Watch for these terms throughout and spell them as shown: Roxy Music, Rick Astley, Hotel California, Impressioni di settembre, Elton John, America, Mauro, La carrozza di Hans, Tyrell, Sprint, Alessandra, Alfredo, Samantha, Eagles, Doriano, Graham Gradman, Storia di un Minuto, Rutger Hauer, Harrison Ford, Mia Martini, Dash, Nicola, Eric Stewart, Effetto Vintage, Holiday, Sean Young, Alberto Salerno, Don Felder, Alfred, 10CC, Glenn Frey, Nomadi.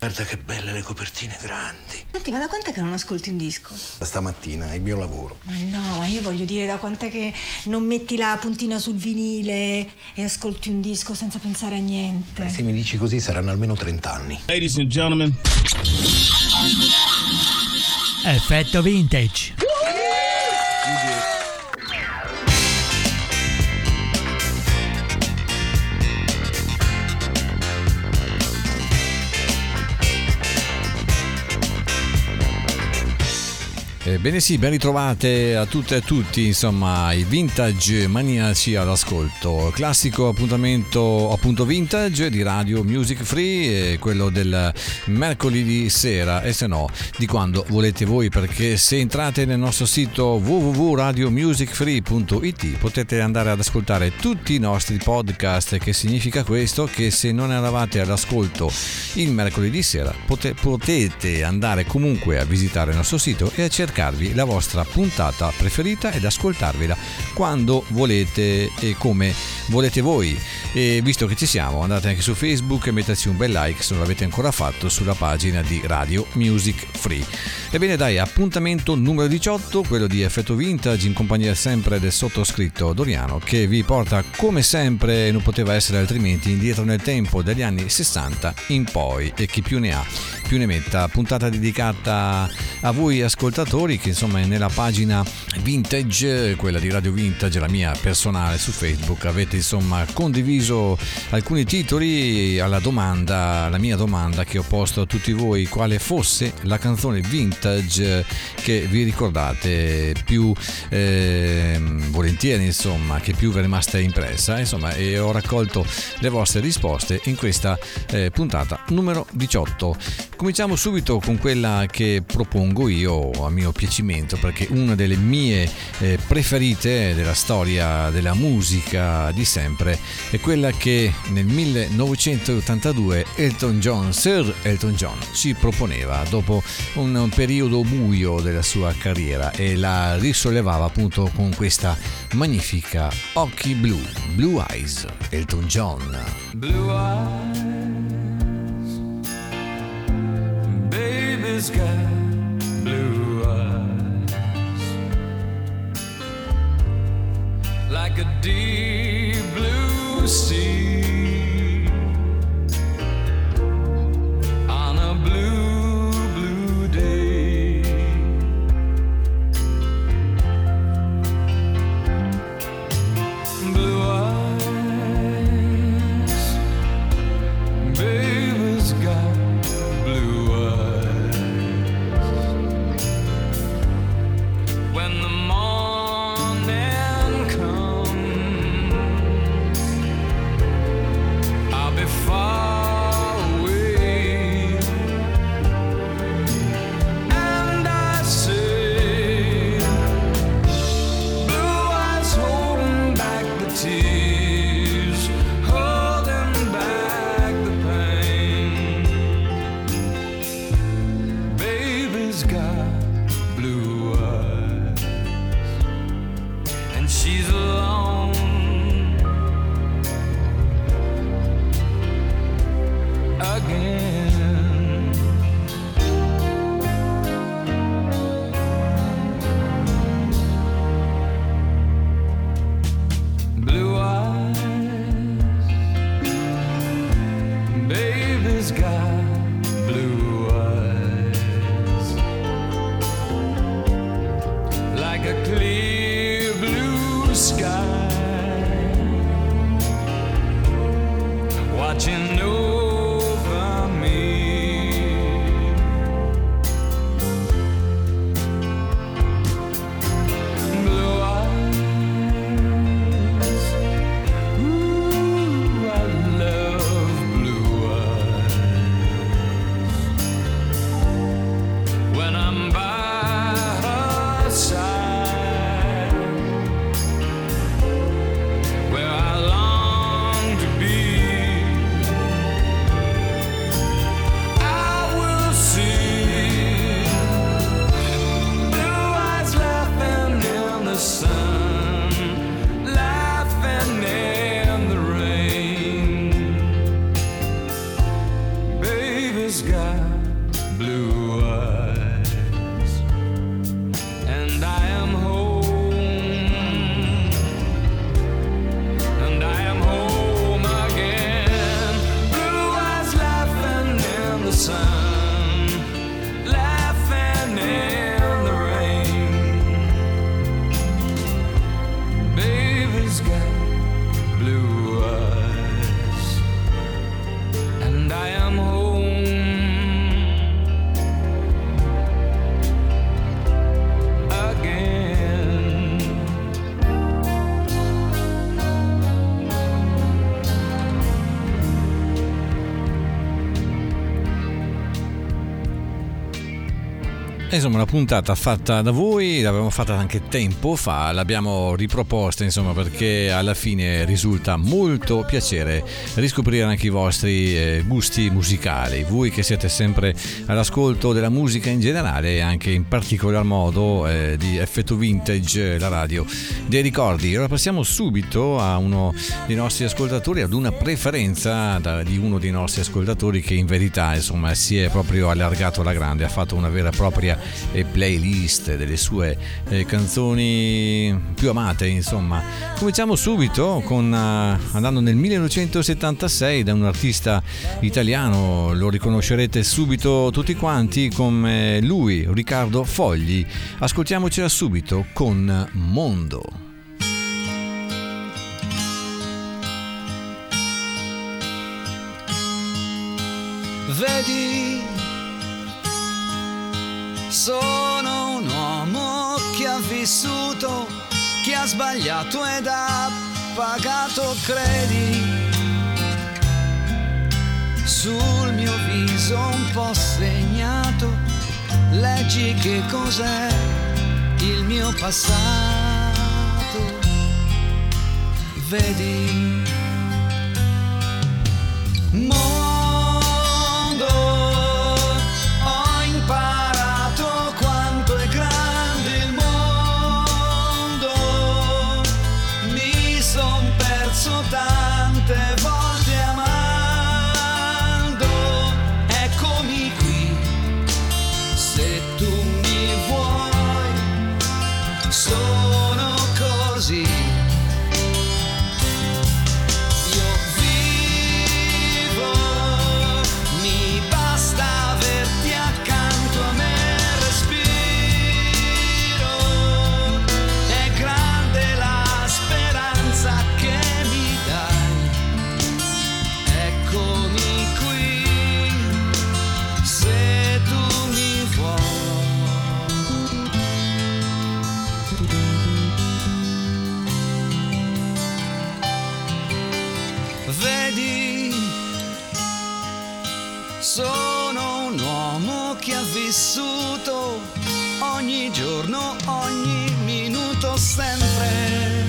Guarda che belle le copertine grandi. Senti, ma da quant'è che non ascolti un disco? Da stamattina, è il mio lavoro. Ma no, ma io voglio dire, da quant'è che non metti la puntina sul vinile e ascolti un disco senza pensare a niente? Se mi dici così saranno almeno 30 anni. Ladies and gentlemen, Effetto Vintage. Bene, sì, ben ritrovate a tutte e a tutti, insomma, i Vintage maniaci all'ascolto. Classico appuntamento appunto vintage di Radio Music Free, quello del mercoledì sera, e se no di quando volete voi, perché se entrate nel nostro sito www.radiomusicfree.it potete andare ad ascoltare tutti i nostri podcast, che significa questo, che se non eravate all'ascolto il mercoledì sera potete andare comunque a visitare il nostro sito e a cercare la vostra puntata preferita ed ascoltarvela quando volete e come volete voi. E visto che ci siamo, andate anche su Facebook e metterci un bel like se non l'avete ancora fatto sulla pagina di Radio Music Free. Ebbene dai, appuntamento numero 18, quello di Effetto Vintage, in compagnia sempre del sottoscritto Doriano, che vi porta come sempre, e non poteva essere altrimenti, indietro nel tempo, dagli anni 60 in poi, e chi più ne ha più ne metta. Puntata dedicata a voi ascoltatori, che insomma nella pagina vintage, quella di Radio Vintage, la mia personale su Facebook, avete insomma condiviso alcuni titoli alla domanda, la mia domanda che ho posto a tutti voi: quale fosse la canzone vintage che vi ricordate più volentieri, insomma, che più vi è rimasta impressa, insomma, e ho raccolto le vostre risposte in questa puntata numero 18. Cominciamo subito con quella che propongo io a mio piacimento, perché una delle mie preferite della storia della musica di sempre è quella che nel 1982 Sir Elton John ci proponeva dopo un periodo buio della sua carriera, e la risollevava appunto con questa magnifica Occhi Blu, Blue Eyes, Elton John. Blue eyes, baby sky, blue eyes, like a deep blue sea on a blue, blue day. Blue eyes, baby's got blue eyes. When the morning comes She's got blue eyes, and I am home, and I am home again. Blue eyes laughing in the sun, laughing in the rain. Baby's got blue eyes, and I am home. Insomma, una puntata fatta da voi, l'abbiamo fatta anche tempo fa, l'abbiamo riproposta, insomma, perché alla fine risulta molto piacere riscoprire anche i vostri gusti musicali, voi che siete sempre all'ascolto della musica in generale e anche in particolar modo di Effetto Vintage, la radio dei ricordi. Ora passiamo subito a uno dei nostri ascoltatori, ad una preferenza di uno dei nostri ascoltatori che in verità, insomma, si è proprio allargato alla grande, ha fatto una vera e propria e playlist delle sue canzoni più amate, insomma. Cominciamo subito con andando nel 1976 da un artista italiano, lo riconoscerete subito tutti quanti come lui, Riccardo Fogli. Ascoltiamocela subito con Mondo. Vedi, sono un uomo che ha vissuto, che ha sbagliato ed ha pagato, credi. Sul mio viso un po' segnato, leggi che cos'è il mio passato. Vedi, tante volte amando, eccomi qui, se tu mi vuoi, sono così. Io vivo, mi basta averti accanto a me, respiro, è grande la speranza che vedi. Sono un uomo che ha vissuto ogni giorno, ogni minuto, sempre.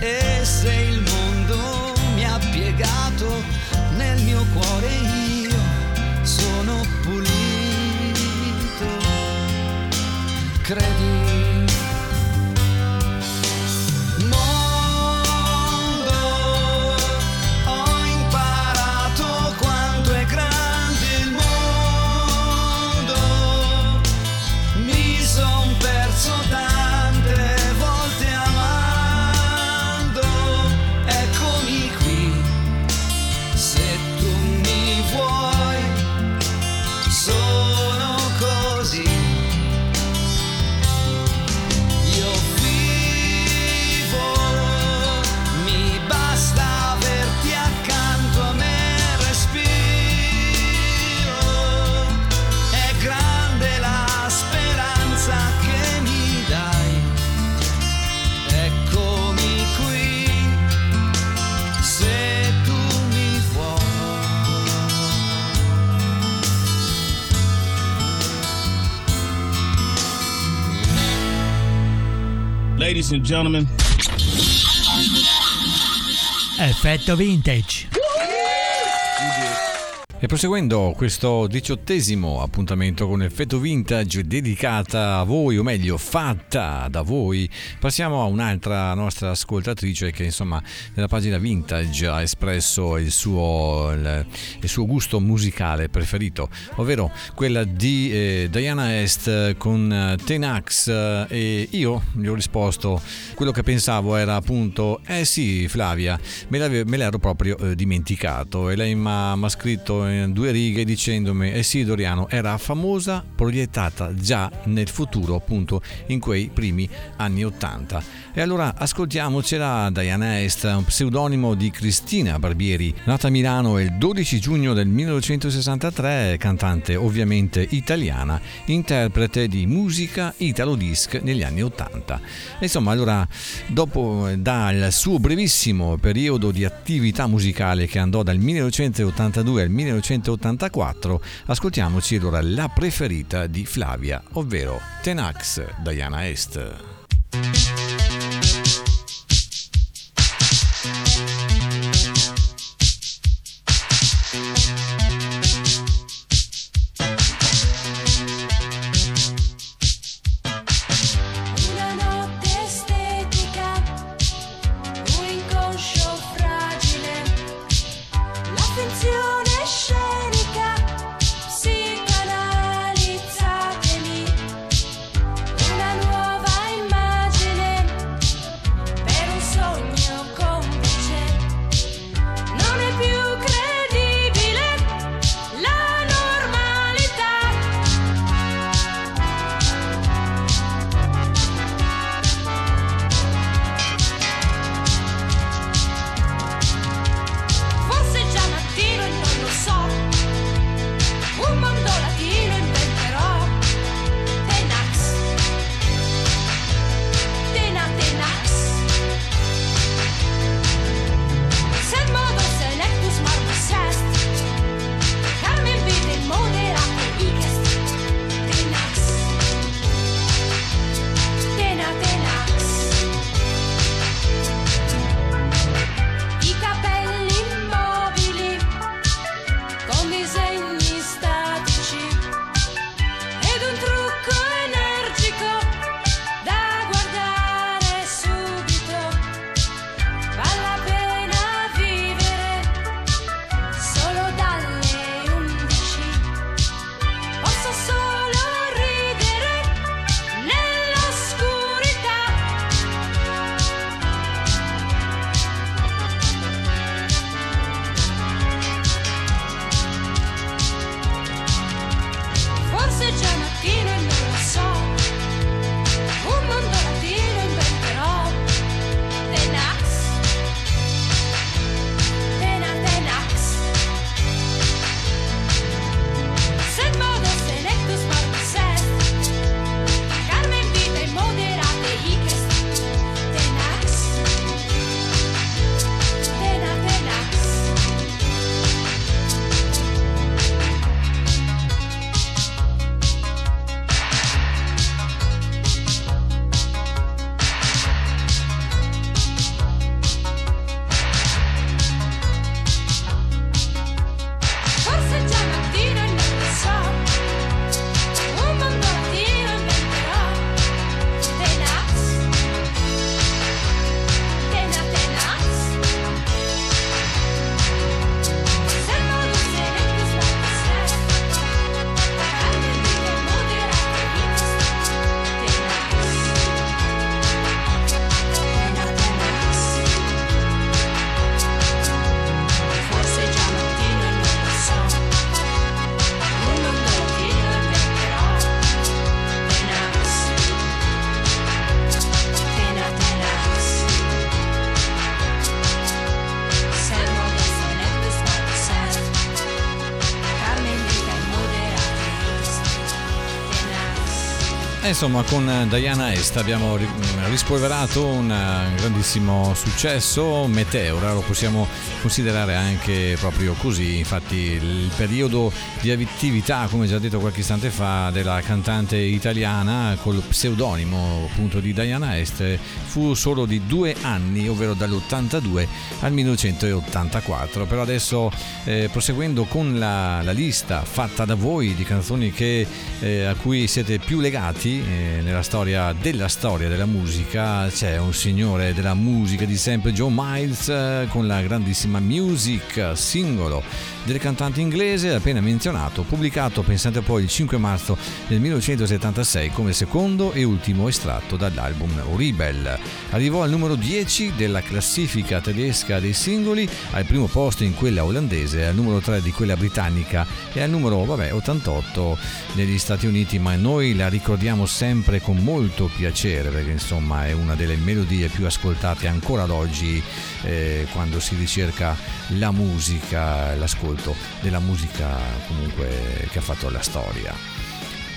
E se il mondo mi ha piegato, nel mio cuore io sono pulito. Credi. Ladies and gentlemen, Effetto Vintage. E proseguendo questo 18° appuntamento con Effetto Vintage, dedicata a voi, o meglio fatta da voi, passiamo a un'altra nostra ascoltatrice che insomma nella pagina Vintage ha espresso il suo gusto musicale preferito, ovvero quella di Diana Est con Tenax, e io gli ho risposto quello che pensavo era appunto sì Flavia, me l'ero proprio dimenticato, e lei mi ha scritto in 2 righe dicendomi sì Doriano, era famosa, proiettata già nel futuro appunto in quei primi anni 80. E allora ascoltiamocela. Diana Est, un pseudonimo di Cristina Barbieri, nata a Milano il 12 giugno del 1963, cantante ovviamente italiana, interprete di musica italo disc negli anni 80. Insomma, allora dopo dal suo brevissimo periodo di attività musicale che andò dal 1982 al 1984, ascoltiamoci allora la preferita di Flavia, ovvero Tenax, Diana Est. Insomma, con Diana Est abbiamo rispolverato un grandissimo successo, Meteora, lo possiamo considerare anche proprio così. Infatti il periodo di attività, come già detto qualche istante fa, della cantante italiana col pseudonimo appunto di Diana Est fu solo di 2 anni, ovvero dall'82 al 1984. Però adesso proseguendo con la lista fatta da voi di canzoni che a cui siete più legati nella storia della musica, c'è un signore della musica di sempre, John Miles, con la grandissima Music, singolo del cantante inglese appena menzionato, pubblicato pensate poi il 5 marzo del 1976 come secondo e ultimo estratto dall'album Rebel. Arrivò al numero 10 della classifica tedesca dei singoli, al primo posto in quella olandese, al numero 3 di quella britannica e al numero 88 negli Stati Uniti, ma noi la ricordiamo sempre con molto piacere perché insomma è una delle melodie più ascoltate ancora ad oggi quando si ricerca la musica, l'ascolto della musica comunque che ha fatto la storia.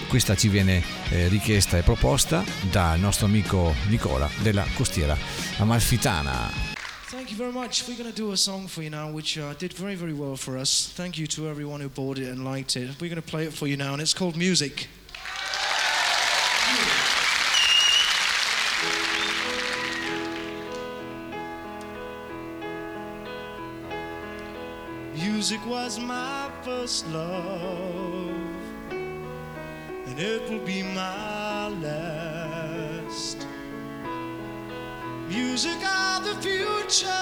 Questa ci viene richiesta e proposta dal nostro amico Nicola della costiera amalfitana. Thank you very much. We're going to do a song for you now which did very, very well for us. Thank you to everyone who bought it and liked it. We're going to play it for you now and it's called Music. Music was my first love and it will be my last. Music of the future,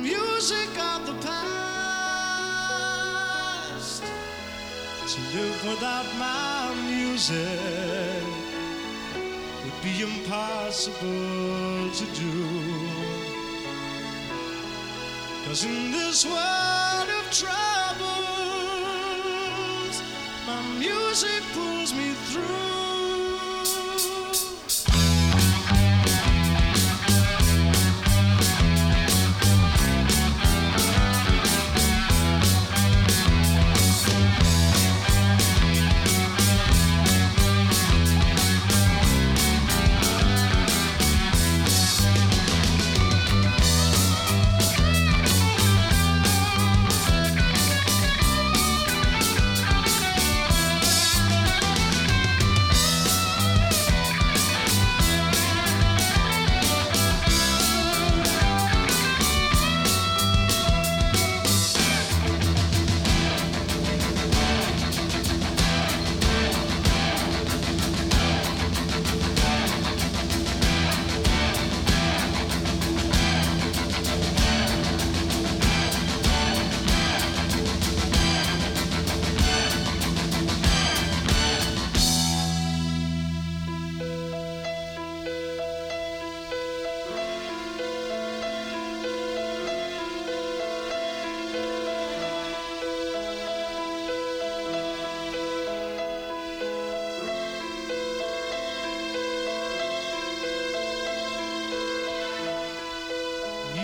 music of the past. To live without my music would be impossible to do. 'Cause in this world of troubles, my music pulls me through.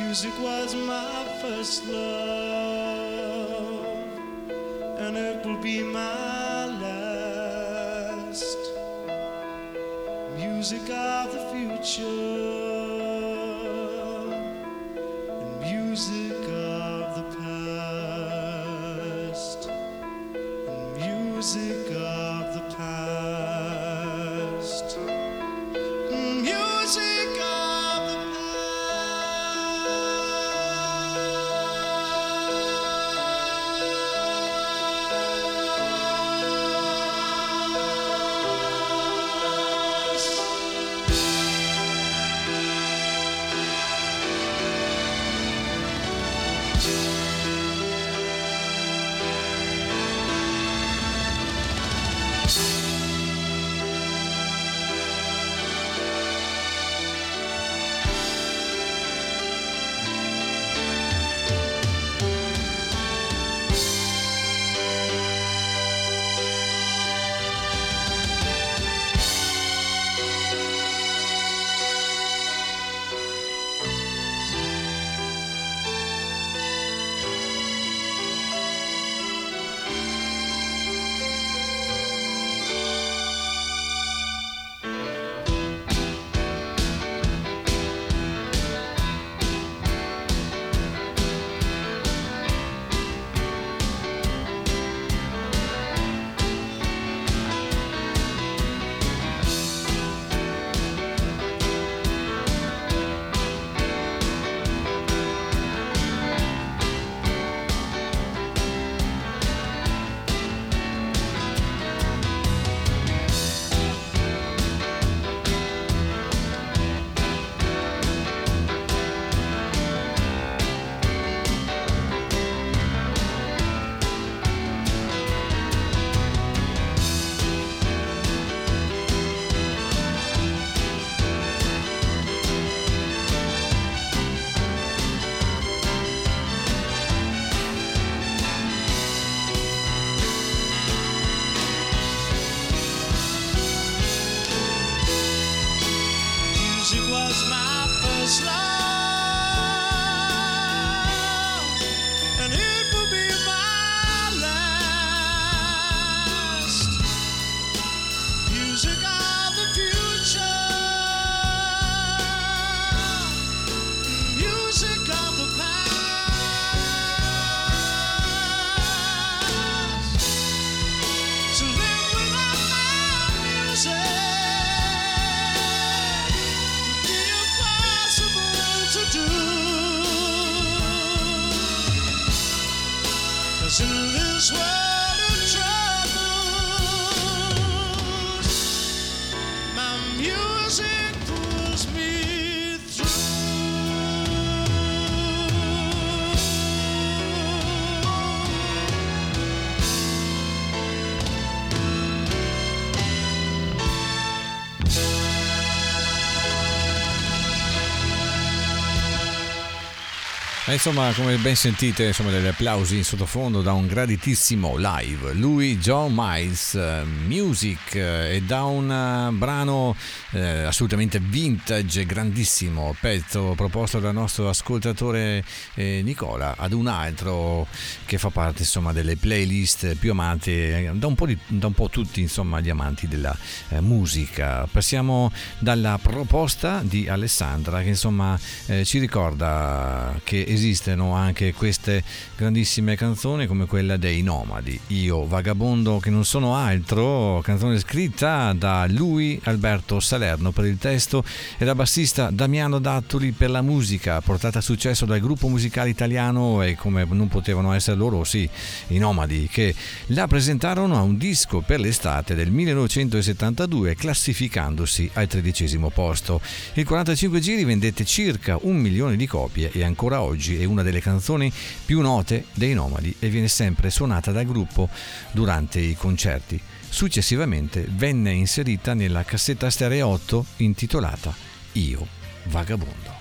Music was my first love, and it will be my last. Music of the future, and music of the past, and music of the past, and music of Insomma, come ben sentite, insomma, degli applausi in sottofondo da un graditissimo live, lui John Miles, Music, e da un brano assolutamente vintage, grandissimo pezzo proposto dal nostro ascoltatore Nicola ad un altro che fa parte, insomma, delle playlist più amate da un po' tutti, insomma, gli amanti della musica. Passiamo dalla proposta di Alessandra, che insomma ci ricorda che esistono anche queste grandissime canzoni come quella dei Nomadi, Io Vagabondo, che non sono altro, canzone scritta da lui, Alberto Salerno per il testo e da bassista Damiano Dattoli per la musica, portata a successo dal gruppo musicale italiano, e come non potevano essere loro, sì, i Nomadi, che la presentarono a un disco per l'estate del 1972 classificandosi al 13° posto. Il 45 giri vendette circa 1 milione di copie e ancora oggi è una delle canzoni più note dei Nomadi e viene sempre suonata dal gruppo durante i concerti. Successivamente venne inserita nella cassetta stereo 8 intitolata Io Vagabondo.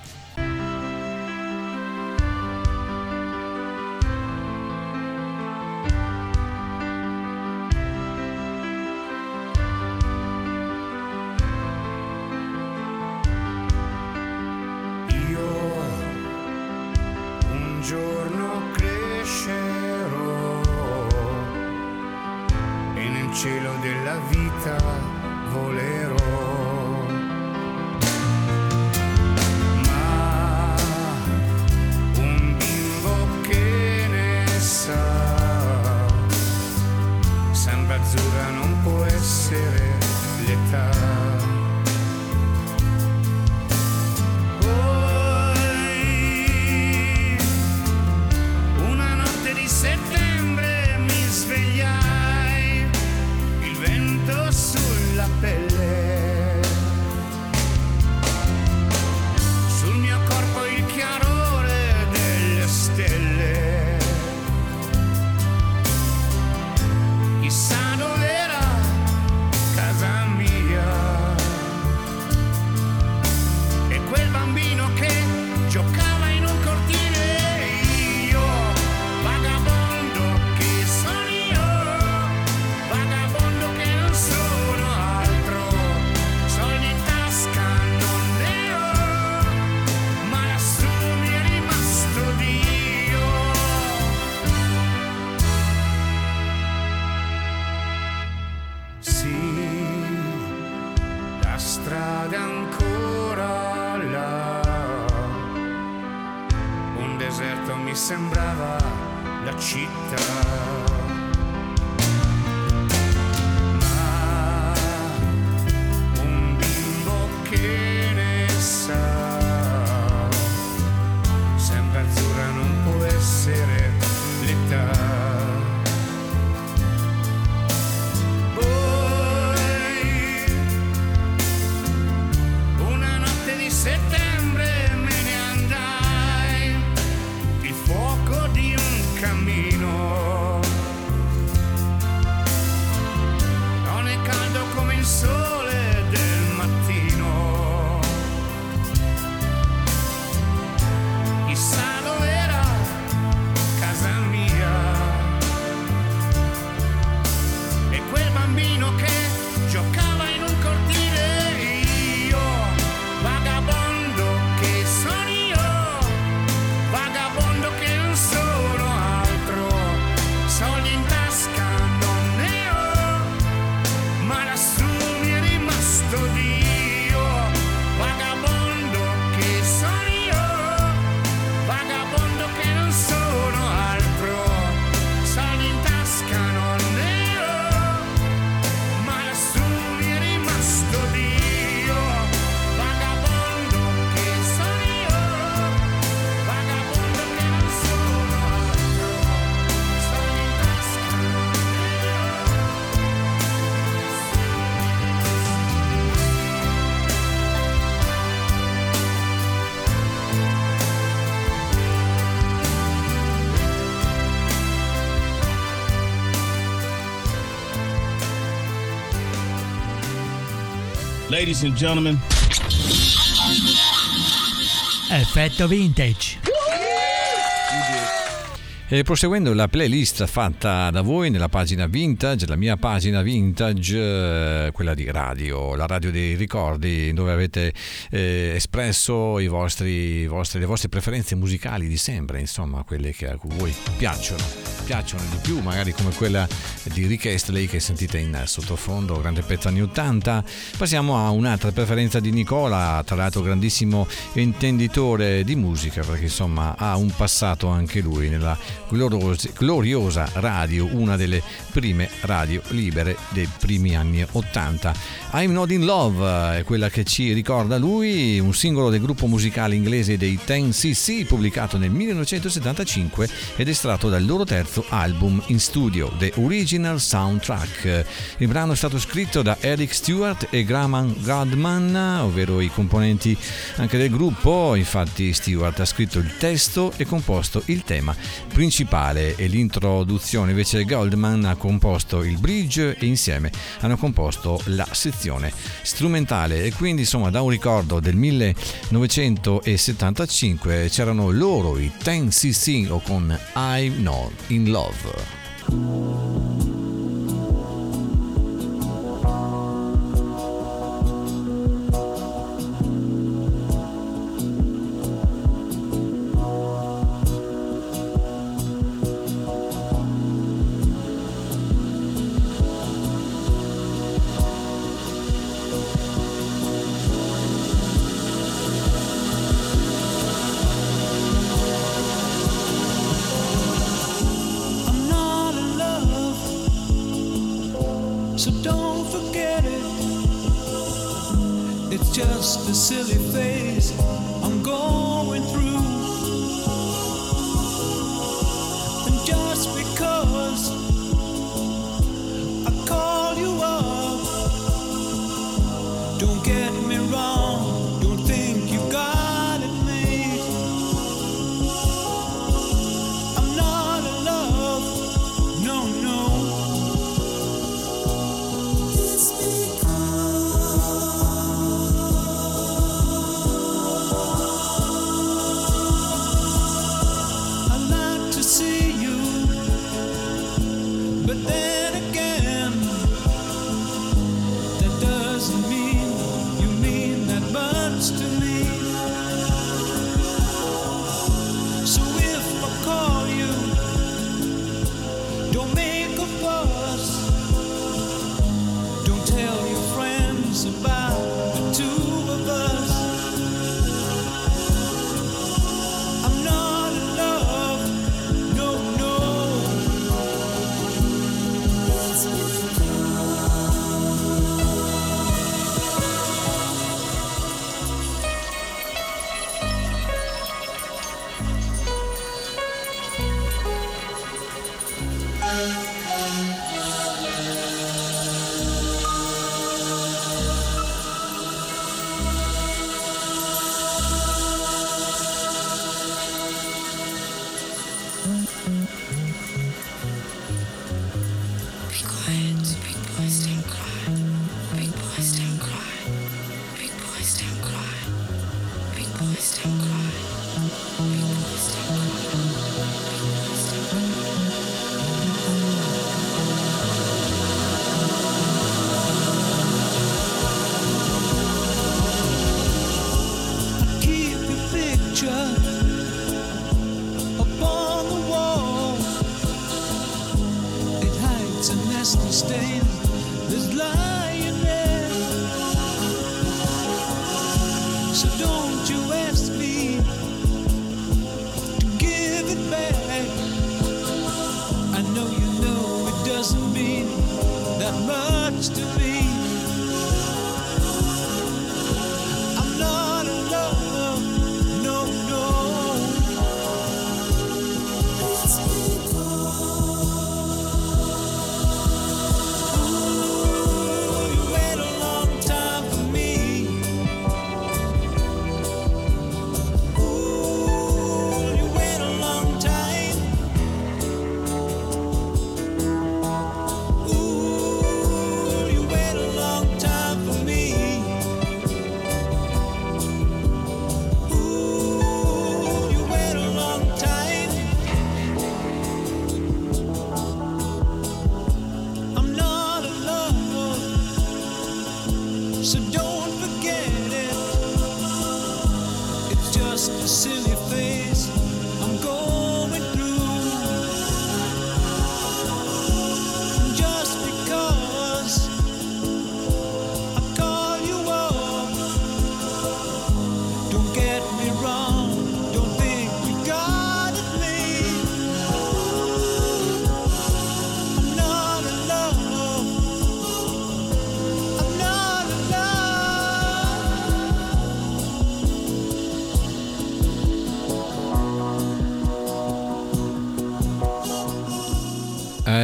Cammino Ladies and gentlemen, Effetto Vintage. E proseguendo la playlist fatta da voi nella pagina vintage, la mia pagina vintage, quella di radio, la radio dei ricordi, dove avete espresso le vostre preferenze musicali di sempre, insomma, quelle che a voi piacciono di più, magari come quella di Rick Astley che sentite in sottofondo, grande pezzo anni 80. Passiamo a un'altra preferenza di Nicola, tra l'altro grandissimo intenditore di musica, perché insomma ha un passato anche lui nella gloriosa radio, una delle prime radio libere dei primi anni 80. I'm Not In Love è quella che ci ricorda lui, un singolo del gruppo musicale inglese dei 10CC pubblicato nel 1975 ed estratto dal loro terzo album in studio, The Original Soundtrack. Il brano è stato scritto da Eric Stewart e Graham Gradman, ovvero i componenti anche del gruppo. Infatti Stewart ha scritto il testo e composto il tema principale e l'introduzione, invece Goldman ha composto il bridge e insieme hanno composto la sezione strumentale. E quindi insomma da un ricordo del 1975 c'erano loro, i 10CC, o con I'm Not In Love.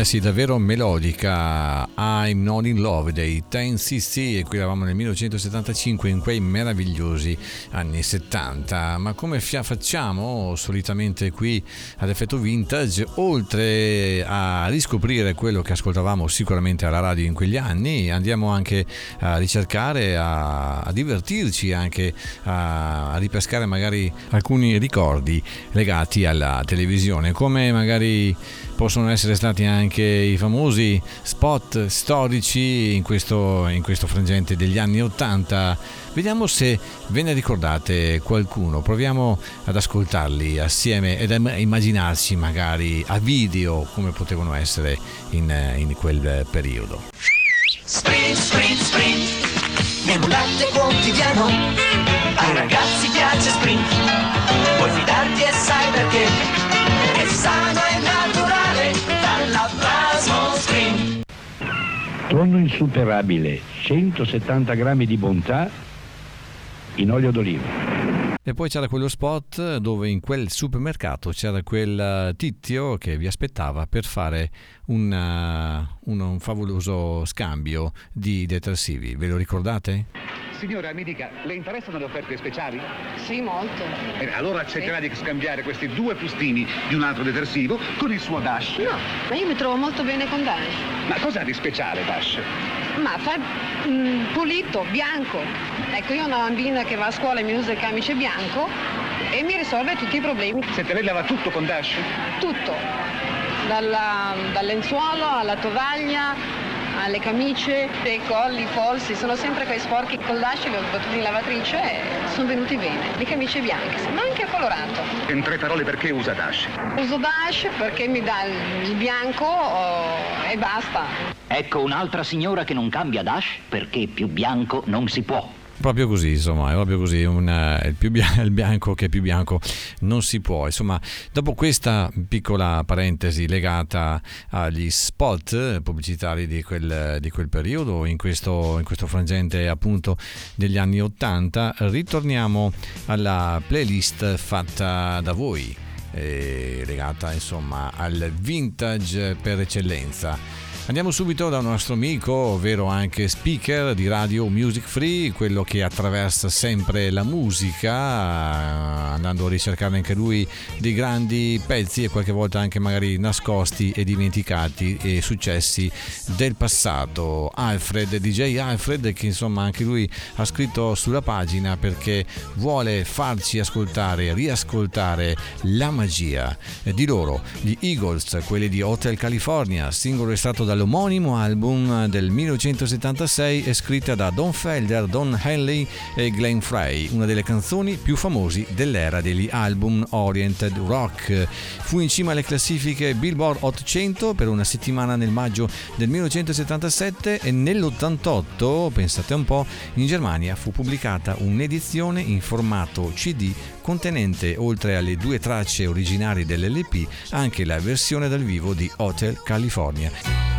Sì, davvero melodica, I'm Not In Love dei 10CC, e qui eravamo nel 1975, in quei meravigliosi anni 70. Ma come facciamo solitamente qui ad Effetto Vintage, oltre a riscoprire quello che ascoltavamo sicuramente alla radio in quegli anni, andiamo anche a ricercare, a divertirci, anche a ripescare magari alcuni ricordi legati alla televisione, come magari possono essere stati anche i famosi spot storici in questo frangente degli anni 80. Vediamo se ve ne ricordate qualcuno, proviamo ad ascoltarli assieme ed a immaginarci magari a video come potevano essere in quel periodo. Sprint, sprint, sprint, nebulate quotidiano, ai ragazzi piace Sprint, puoi fidarti e sai perché, è sano e naturale, dalla Plasmo Sprint. Tonno insuperabile, 170 grammi di bontà in olio d'oliva. E poi c'era quello spot dove in quel supermercato c'era quel tizio che vi aspettava per fare un favoloso scambio di detersivi. Ve lo ricordate? Signora, mi dica, le interessano le offerte speciali? Sì, molto. Allora accetterà di scambiare questi due fustini di un altro detersivo con il suo Dash? No, ma io mi trovo molto bene con Dash. Ma cos'ha di speciale Dash? Ma fa pulito, bianco. Ecco, io ho una bambina che va a scuola e mi usa il camice bianco e mi risolve tutti i problemi. Senta, lei lava tutto con Dash? Tutto, dal lenzuolo alla tovaglia, alle camicie, dei colli, polsi, sono sempre quei sporchi col Dash, li ho battuti in lavatrice e sono venuti bene. Le camicie bianche, ma anche colorato. In tre parole, perché usa Dash? Uso Dash perché mi dà il bianco e basta. Ecco un'altra signora che non cambia Dash perché più bianco non si può. Proprio così, insomma, è proprio così, il bianco che è più bianco non si può. Insomma, dopo questa piccola parentesi legata agli spot pubblicitari di quel periodo, in questo frangente appunto degli anni 80, ritorniamo alla playlist fatta da voi, legata insomma al vintage per eccellenza. Andiamo subito da un nostro amico, ovvero anche speaker di Radio Music Free, quello che attraversa sempre la musica, andando a ricercare anche lui dei grandi pezzi e qualche volta anche magari nascosti e dimenticati e successi del passato. Alfred, DJ Alfred, che insomma anche lui ha scritto sulla pagina perché vuole farci ascoltare, riascoltare la magia di loro, gli Eagles, quelli di Hotel California, singolo estratto dall'omonimo album del 1976 e scritta da Don Felder, Don Henley e Glenn Frey, una delle canzoni più famosi dell'era degli album oriented rock. Fu in cima alle classifiche Billboard 800 per una settimana nel maggio del 1977 e nell'88, pensate un po', in Germania fu pubblicata un'edizione in formato CD contenente, oltre alle due tracce originali dell'LP, anche la versione dal vivo di Hotel California.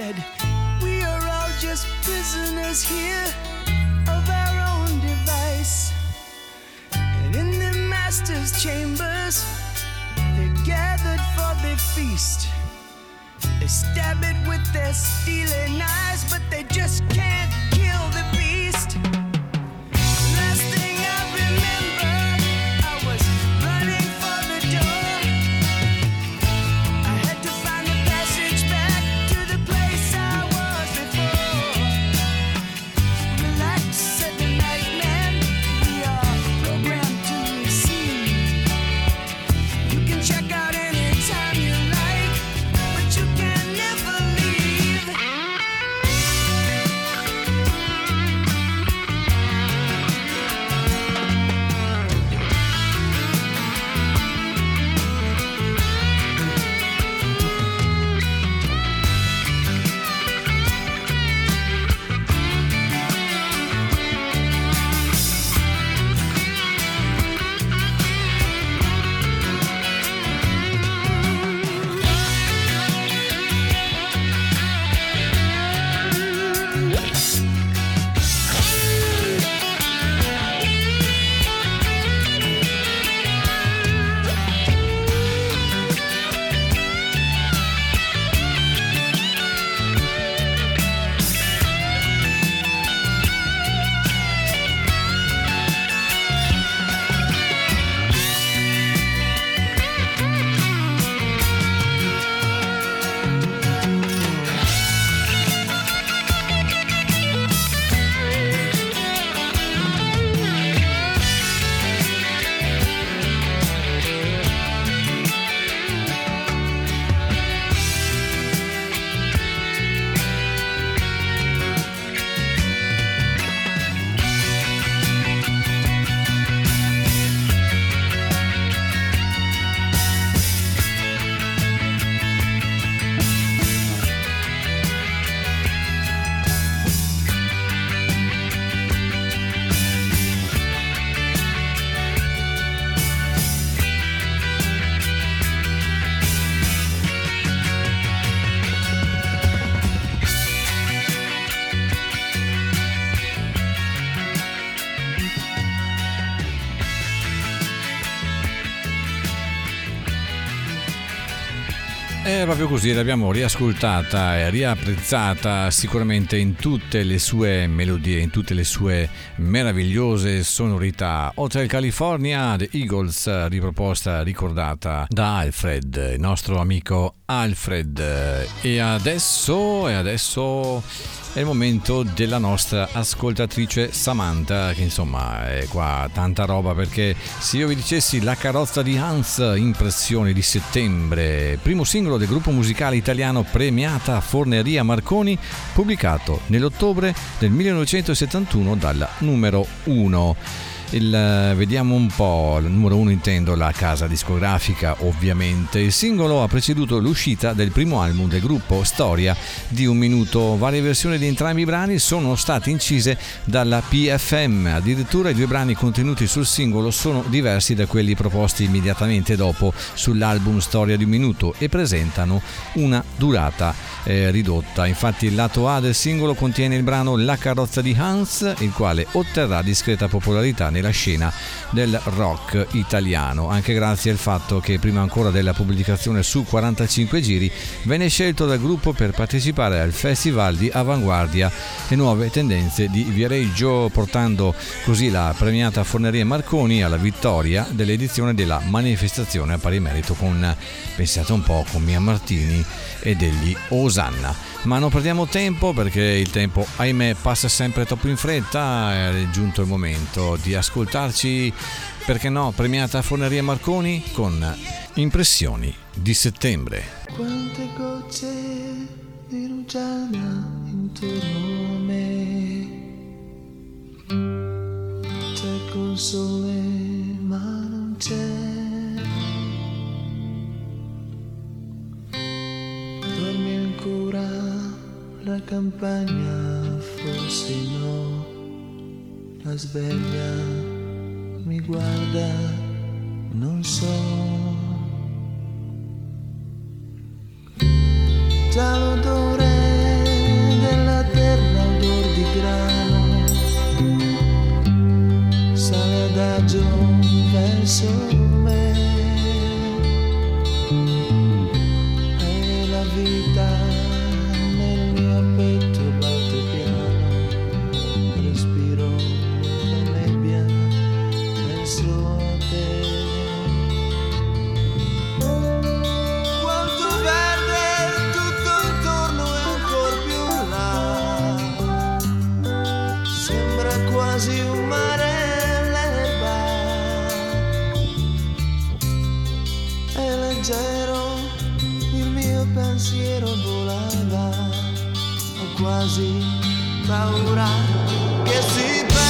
said, we are all just prisoners here of our own device. And in the master's chambers, they're gathered for their feast. They stab it with their stealing eyes, but they just can't kill the beast. Last thing I remember, I was running for the door. I had to find a passage back to the place I was before. Relax, said the night man, we are programmed to receive. You can check out anytime you like, but you can't. Proprio così l'abbiamo riascoltata e riapprezzata sicuramente in tutte le sue melodie, in tutte le sue meravigliose sonorità. Hotel California, The Eagles, riproposta, ricordata da Alfred, il nostro amico Alfred. E adesso è il momento della nostra ascoltatrice Samantha, che insomma è qua tanta roba, perché se io vi dicessi La carrozza di Hans, Impressioni di settembre, primo singolo del gruppo musicale italiano Premiata Forneria Marconi, pubblicato nell'ottobre del 1971 dalla numero 1. Vediamo un po', il numero 1 intendo la casa discografica ovviamente. Il singolo ha preceduto l'uscita del primo album del gruppo, Storia di un Minuto. Varie versioni di entrambi i brani sono state incise dalla PFM, addirittura i due brani contenuti sul singolo sono diversi da quelli proposti immediatamente dopo sull'album Storia di un Minuto e presentano una durata ridotta. Infatti il lato A del singolo contiene il brano La carrozza di Hans, il quale otterrà discreta popolarità nella scena del rock italiano, anche grazie al fatto che prima ancora della pubblicazione su 45 giri venne scelto dal gruppo per partecipare al Festival di Avanguardia e Nuove Tendenze di Viareggio, portando così la Premiata Forneria Marconi alla vittoria dell'edizione della manifestazione a pari merito con, pensate un po', con Mia Martini e degli Osanna. Ma non perdiamo tempo, perché il tempo ahimè passa sempre troppo in fretta, è giunto il momento di ascoltarci, perché no, Premiata Forneria Marconi con Impressioni di settembre. Quante gocce di rugiada intorno a me, c'è console ma non c'è, dormi ancora la campagna, forse no. La sveglia mi guarda, non so. Già l'odore leggero, il mio pensiero volava, ho quasi paura che si perda.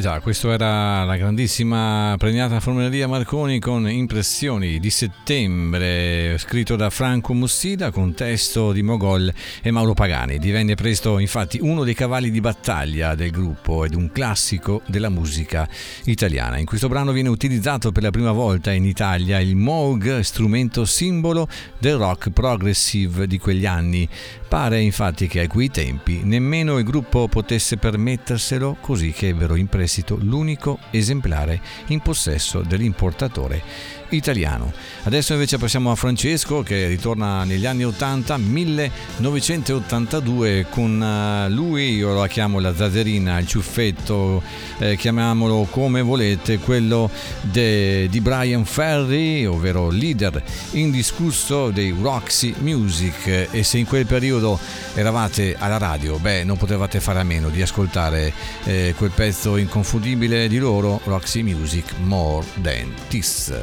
Già, questo era la grandissima Premiata Forneria Marconi con Impressioni di settembre, scritto da Franco Mussida con testo di Mogol e Mauro Pagani. Divenne presto infatti uno dei cavalli di battaglia del gruppo ed un classico della musica italiana. In questo brano viene utilizzato per la prima volta in Italia il Moog, strumento simbolo del rock progressive di quegli anni. Pare infatti che a quei tempi nemmeno il gruppo potesse permetterselo, così che ebbero in prestito l'unico esemplare in possesso dell'importatore italiano. Adesso invece passiamo a Francesco, che ritorna negli anni 80, 1982, con lui, io la chiamo la zazzerina, il ciuffetto, chiamiamolo come volete, quello di Brian Ferry, ovvero leader indiscusso dei Roxy Music. E se in quel periodo eravate alla radio, beh, non potevate fare a meno di ascoltare quel pezzo inconfondibile di loro, Roxy Music, More Than This.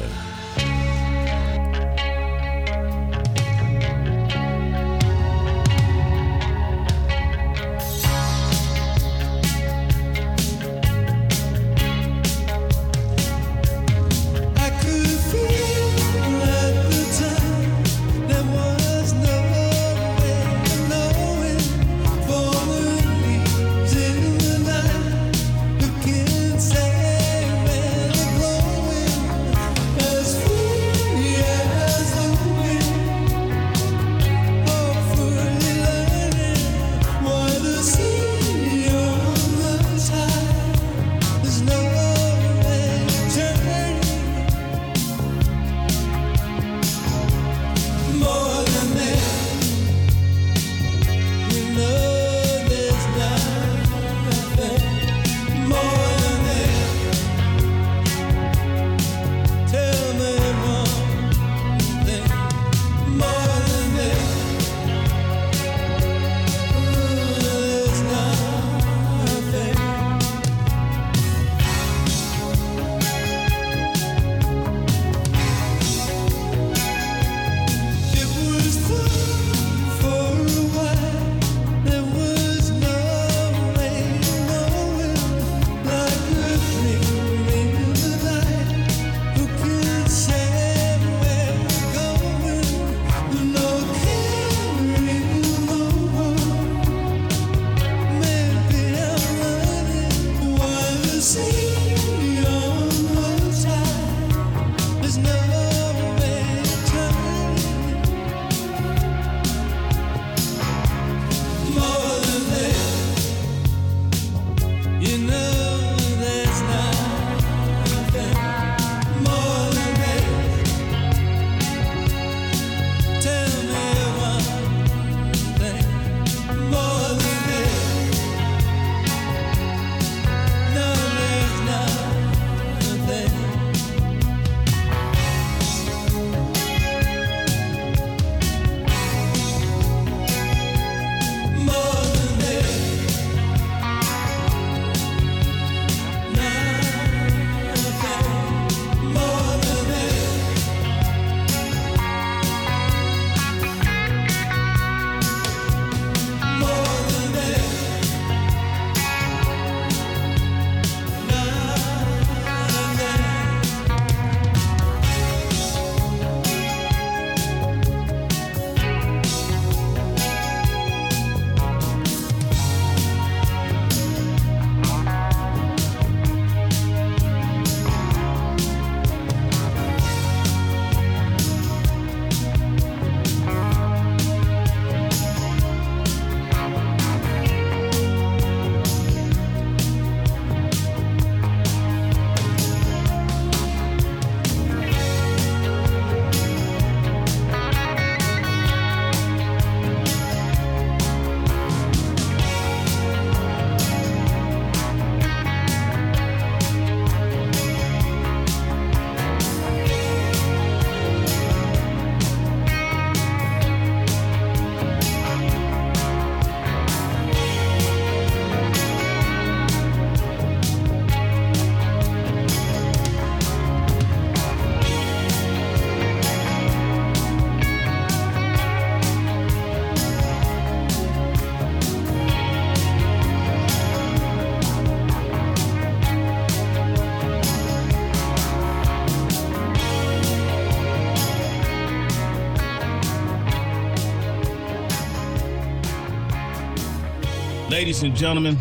Ladies and gentlemen.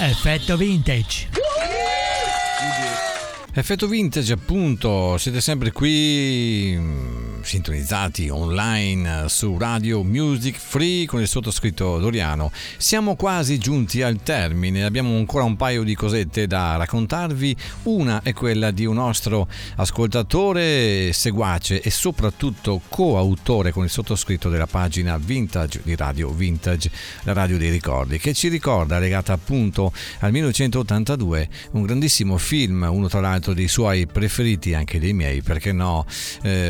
Effetto Vintage. Effetto Vintage, appunto, siete sempre qui sintonizzati online su Radio Music Free con il sottoscritto Doriano. Siamo quasi giunti al termine, abbiamo ancora un paio di cosette da raccontarvi. Una è quella di un nostro ascoltatore, seguace e soprattutto coautore con il sottoscritto della pagina Vintage di Radio Vintage, la radio dei ricordi, che ci ricorda, legata appunto al 1982, un grandissimo film, uno tra l'altro dei suoi preferiti, anche dei miei, perché no,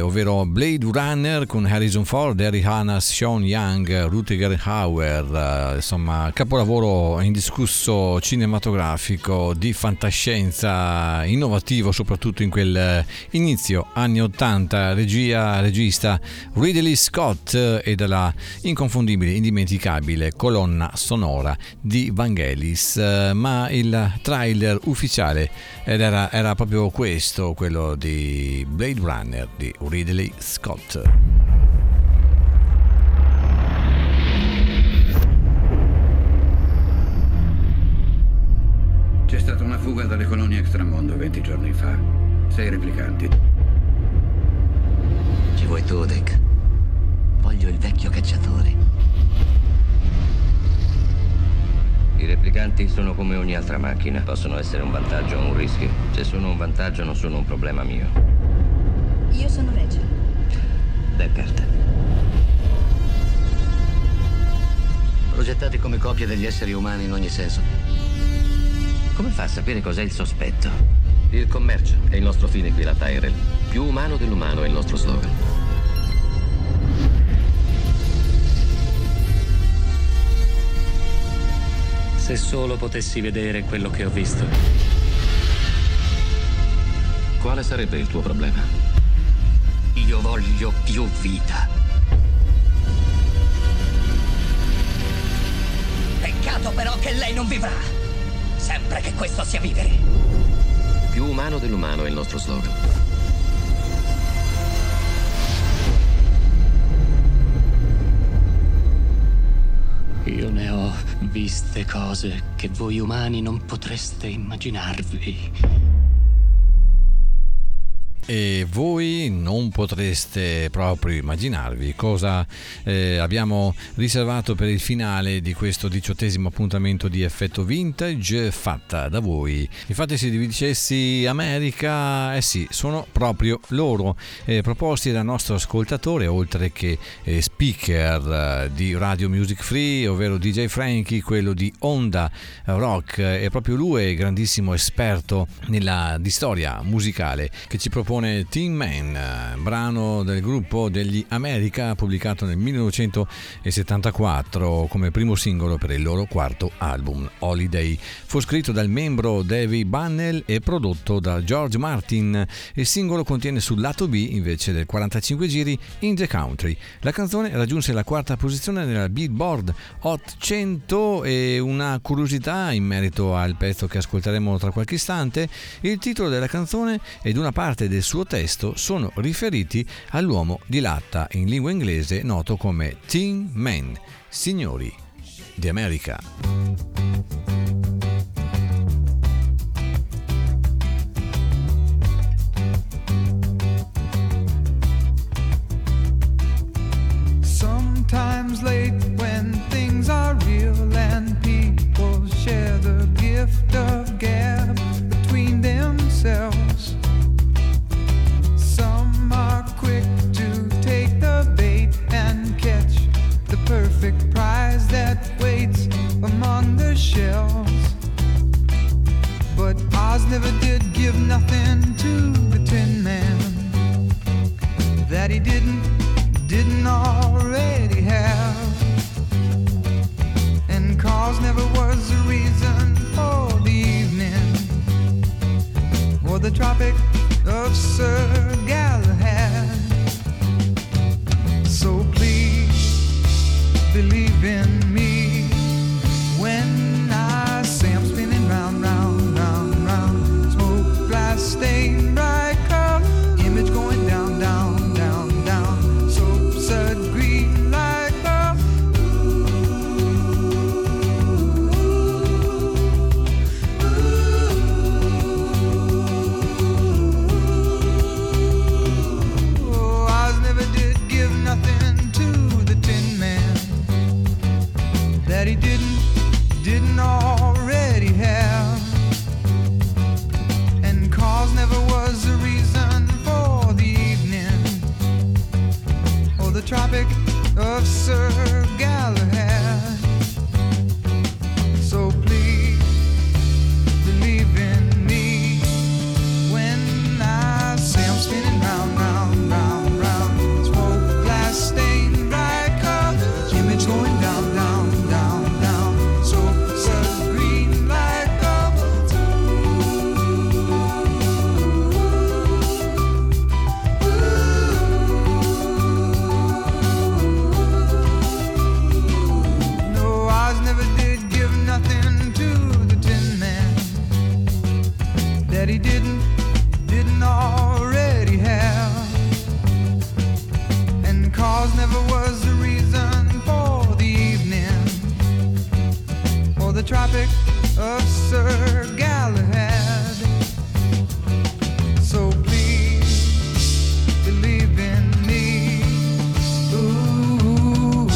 ovvero Blade Runner con Harrison Ford, Harry Hanas, Sean Young, Rutger Hauer, insomma capolavoro indiscusso cinematografico di fantascienza, innovativo soprattutto in quel inizio anni 80, regista Ridley Scott e dalla inconfondibile, indimenticabile colonna sonora di Vangelis. Ma il trailer ufficiale era proprio questo, quello di Blade Runner di Ridley Scott. C'è stata una fuga dalle colonie extramondo 20 giorni fa. 6 replicanti. Ci vuoi tu, Deck? Voglio il vecchio cacciatore. I replicanti sono come ogni altra macchina. Possono essere un vantaggio o un rischio. Se sono un vantaggio non sono un problema mio. Io sono Rachel. Carta. Progettati come copie degli esseri umani in ogni senso. Come fa a sapere cos'è il sospetto? Il commercio è il nostro fine qui, la Tyrell. Più umano dell'umano è il nostro slogan. Se solo potessi vedere quello che ho visto. Quale sarebbe il tuo problema? Io voglio più vita. Peccato però che lei non vivrà. Sempre che questo sia vivere. Più umano dell'umano è il nostro slogan. Io ne ho viste cose che voi umani non potreste immaginarvi. E voi non potreste proprio immaginarvi cosa abbiamo riservato per il finale di questo 18° appuntamento di Effetto Vintage fatta da voi. Infatti, se vi dicessi America, sì, sono proprio loro, proposti dal nostro ascoltatore, oltre che speaker di Radio Music Free, ovvero DJ Frankie, quello di Onda Rock. È proprio lui, grandissimo esperto di storia musicale, che ci propone Tin Man, brano del gruppo degli America, pubblicato nel 1974 come primo singolo per il loro 4° album Holiday. Fu scritto dal membro Davey Bunnell e prodotto da George Martin. Il singolo contiene sul lato B invece del 45 giri In the Country. La canzone raggiunse la 4ª posizione nella Billboard Hot 100. E una curiosità in merito al pezzo che ascolteremo tra qualche istante: il titolo della canzone ed una parte del suo testo sono riferiti all'uomo di latta, in lingua inglese noto come Tin Man, signori di America. Sometimes late when things are real and people share the gift of gab between themselves. Some are quick to take the bait and catch the perfect prize that waits among the shells. But Oz never did give nothing to the Tin Man that he didn't already have. And cause never was a reason for the evening or the tropic of Sir Galahad. So please believe in me when I say I'm spinning round, round, round, round. Smoke glass stained bright color, image going down, down, down, down. Soap sud green like love. Tropic of Sir Galahad. So please believe in me when I say I'm spinning round, round, round, round. It's whole glass stained bright colors, image going down, down, down, down. So sun green like gold. No, I never did give nothing to the Tin Man that he didn't already have. And the cause never was the reason for the evening or the Tropic of Sir Galahad. So please believe in me. Ooh,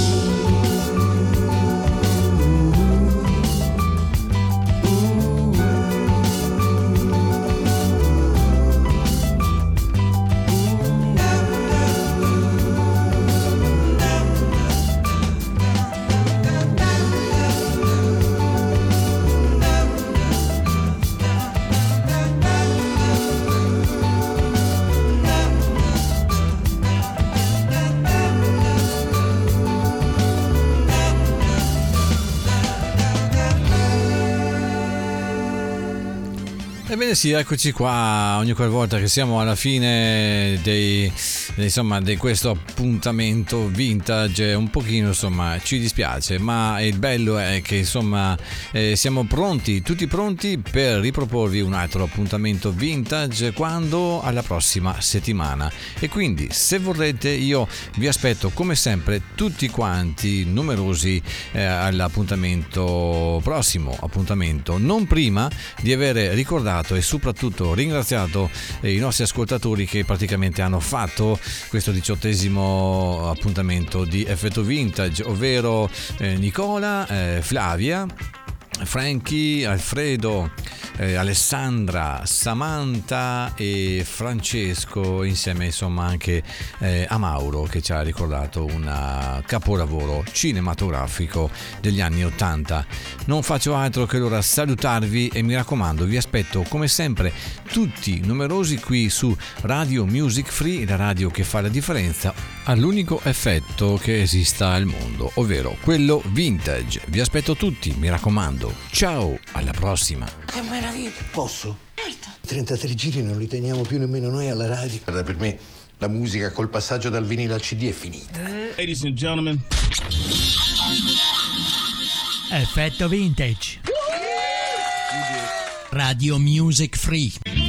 ebbene sì, eccoci qua ogni qualvolta che siamo alla fine di questo appuntamento vintage. Un pochino ci dispiace, ma il bello è che siamo pronti, tutti pronti per riproporvi un altro appuntamento vintage quando? Alla prossima settimana. E quindi se vorrete io vi aspetto come sempre tutti quanti numerosi all'appuntamento prossimo appuntamento, non prima di avere ricordato e soprattutto ringraziato i nostri ascoltatori che praticamente hanno fatto questo 18° appuntamento di Effetto Vintage, ovvero Nicola, Flavia, Frankie, Alfredo, Alessandra, Samantha e Francesco, insieme anche a Mauro, che ci ha ricordato un capolavoro cinematografico degli anni 80. Non faccio altro che allora salutarvi e mi raccomando vi aspetto come sempre tutti numerosi qui su Radio Music Free, la radio che fa la differenza all'unico effetto che esista al mondo, ovvero quello vintage. Vi aspetto tutti, mi raccomando. Ciao, alla prossima. Che meraviglia. Posso? Certo. 33 giri non li teniamo più nemmeno noi alla radio. Guarda, per me la musica col passaggio dal vinile al CD è finita. Ladies and gentlemen. Effetto Vintage. Radio Music Free.